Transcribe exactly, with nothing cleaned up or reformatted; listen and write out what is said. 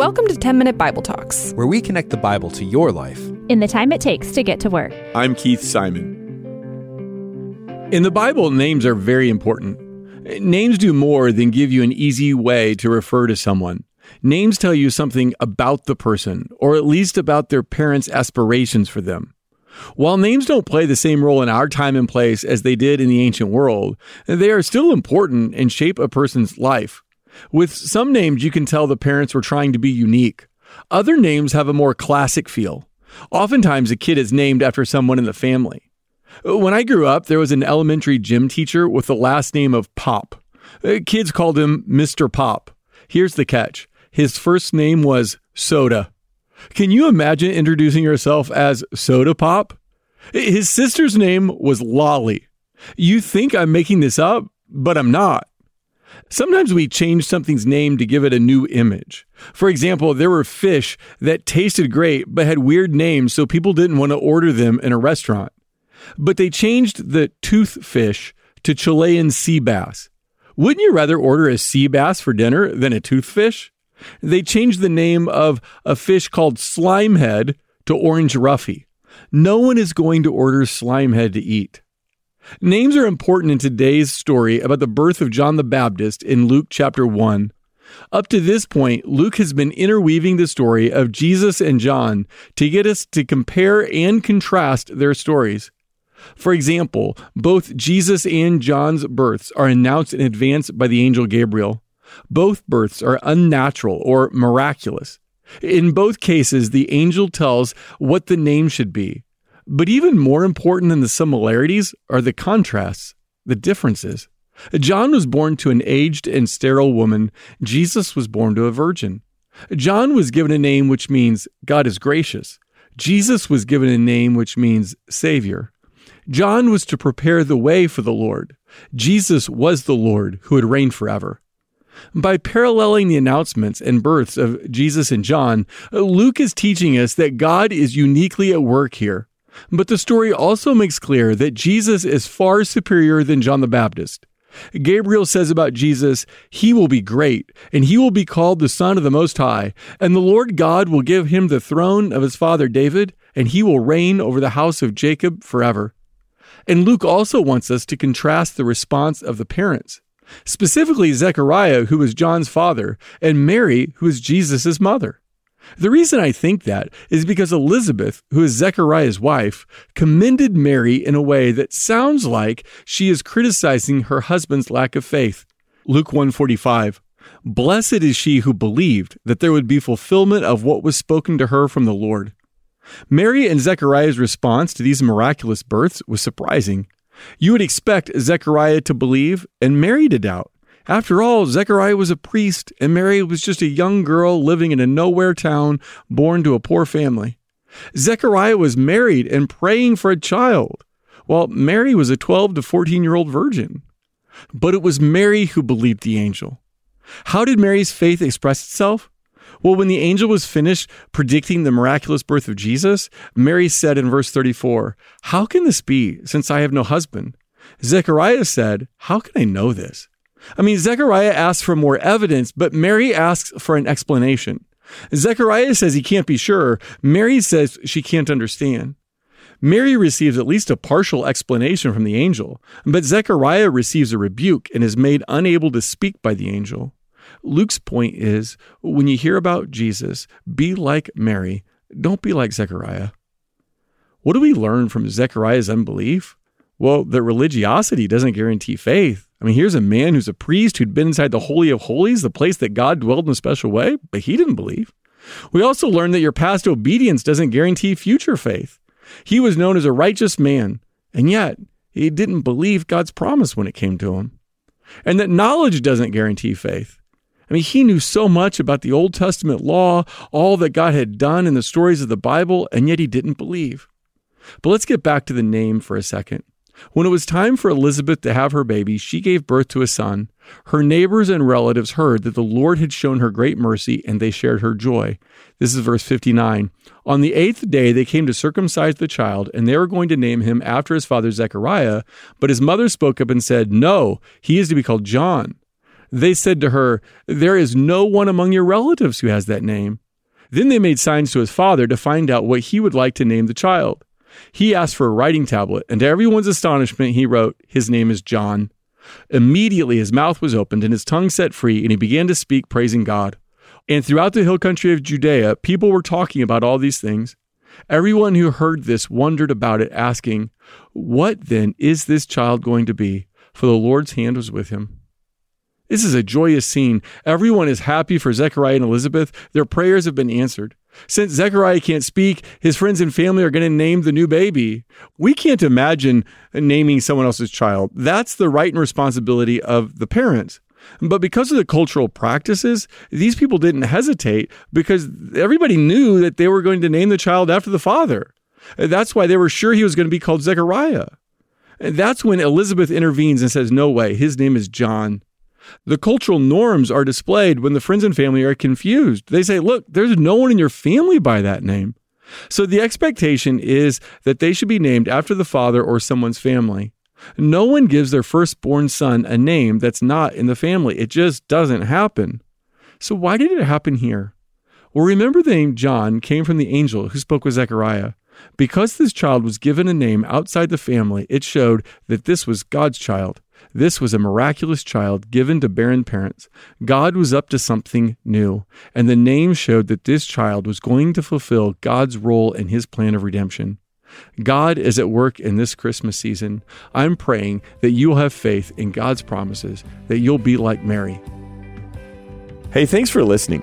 Welcome to Ten Minute Bible Talks, where we connect the Bible to your life in the time it takes to get to work. I'm Keith Simon. In the Bible, names are very important. Names do more than give you an easy way to refer to someone. Names tell you something about the person, or at least about their parents' aspirations for them. While names don't play the same role in our time and place as they did in the ancient world, they are still important and shape a person's life. With some names, you can tell the parents were trying to be unique. Other names have a more classic feel. Oftentimes, a kid is named after someone in the family. When I grew up, there was an elementary gym teacher with the last name of Pop. Kids called him Mister Pop. Here's the catch. His first name was Soda. Can you imagine introducing yourself as Soda Pop? His sister's name was Lolly. You think I'm making this up, but I'm not. Sometimes we change something's name to give it a new image. For example, there were fish that tasted great but had weird names, so people didn't want to order them in a restaurant. But they changed the tooth fish to Chilean sea bass. Wouldn't you rather order a sea bass for dinner than a tooth fish? They changed the name of a fish called Slimehead to Orange Ruffy. No one is going to order Slimehead to eat. Names are important in today's story about the birth of John the Baptist in Luke chapter one. Up to this point, Luke has been interweaving the story of Jesus and John to get us to compare and contrast their stories. For example, both Jesus and John's births are announced in advance by the angel Gabriel. Both births are unnatural or miraculous. In both cases, the angel tells what the name should be. But even more important than the similarities are the contrasts, the differences. John was born to an aged and sterile woman. Jesus was born to a virgin. John was given a name which means God is gracious. Jesus was given a name which means Savior. John was to prepare the way for the Lord. Jesus was the Lord who would reign forever. By paralleling the announcements and births of Jesus and John, Luke is teaching us that God is uniquely at work here. But the story also makes clear that Jesus is far superior than John the Baptist. Gabriel says about Jesus, "He will be great, and he will be called the Son of the Most High, and the Lord God will give him the throne of his father David, and he will reign over the house of Jacob forever." And Luke also wants us to contrast the response of the parents. Specifically, Zechariah, who was John's father, and Mary, who was Jesus' mother. The reason I think that is because Elizabeth, who is Zechariah's wife, commended Mary in a way that sounds like she is criticizing her husband's lack of faith. Luke one forty-five, "Blessed is she who believed that there would be fulfillment of what was spoken to her from the Lord." Mary and Zechariah's response to these miraculous births was surprising. You would expect Zechariah to believe and Mary to doubt. After all, Zechariah was a priest and Mary was just a young girl living in a nowhere town, born to a poor family. Zechariah was married and praying for a child, while Mary was a twelve to fourteen-year-old virgin. But it was Mary who believed the angel. How did Mary's faith express itself? Well, when the angel was finished predicting the miraculous birth of Jesus, Mary said in verse thirty-four, "How can this be, since I have no husband?" Zechariah said, "How can I know this?" I mean, Zechariah asked for more evidence, but Mary asks for an explanation. Zechariah says he can't be sure. Mary says she can't understand. Mary receives at least a partial explanation from the angel, but Zechariah receives a rebuke and is made unable to speak by the angel. Luke's point is, when you hear about Jesus, be like Mary. Don't be like Zechariah. What do we learn from Zechariah's unbelief? Well, that religiosity doesn't guarantee faith. I mean, here's a man who's a priest who'd been inside the Holy of Holies, the place that God dwelled in a special way, but he didn't believe. We also learn that your past obedience doesn't guarantee future faith. He was known as a righteous man, and yet he didn't believe God's promise when it came to him. And that knowledge doesn't guarantee faith. I mean, he knew so much about the Old Testament law, all that God had done in the stories of the Bible, and yet he didn't believe. But let's get back to the name for a second. When it was time for Elizabeth to have her baby, she gave birth to a son. Her neighbors and relatives heard that the Lord had shown her great mercy, and they shared her joy. This is verse fifty-nine. On the eighth day, they came to circumcise the child, and they were going to name him after his father Zechariah. But his mother spoke up and said, "No, he is to be called John." They said to her, "There is no one among your relatives who has that name." Then they made signs to his father to find out what he would like to name the child. He asked for a writing tablet, and to everyone's astonishment, he wrote, "His name is John." Immediately his mouth was opened and his tongue set free, and he began to speak, praising God. And throughout the hill country of Judea, people were talking about all these things. Everyone who heard this wondered about it, asking, "What then is this child going to be?" For the Lord's hand was with him. This is a joyous scene. Everyone is happy for Zechariah and Elizabeth. Their prayers have been answered. Since Zechariah can't speak, his friends and family are going to name the new baby. We can't imagine naming someone else's child. That's the right and responsibility of the parents. But because of the cultural practices, these people didn't hesitate because everybody knew that they were going to name the child after the father. That's why they were sure he was going to be called Zechariah. And that's when Elizabeth intervenes and says, "No way, his name is John." The cultural norms are displayed when the friends and family are confused. They say, "Look, there's no one in your family by that name." So the expectation is that they should be named after the father or someone's family. No one gives their firstborn son a name that's not in the family. It just doesn't happen. So why did it happen here? Well, remember the name John came from the angel who spoke with Zechariah. Because this child was given a name outside the family, it showed that this was God's child. This was a miraculous child given to barren parents. God was up to something new, and the name showed that this child was going to fulfill God's role in his plan of redemption. God is at work in this Christmas season. I'm praying that you'll have faith in God's promises, that you'll be like Mary. Hey, thanks for listening.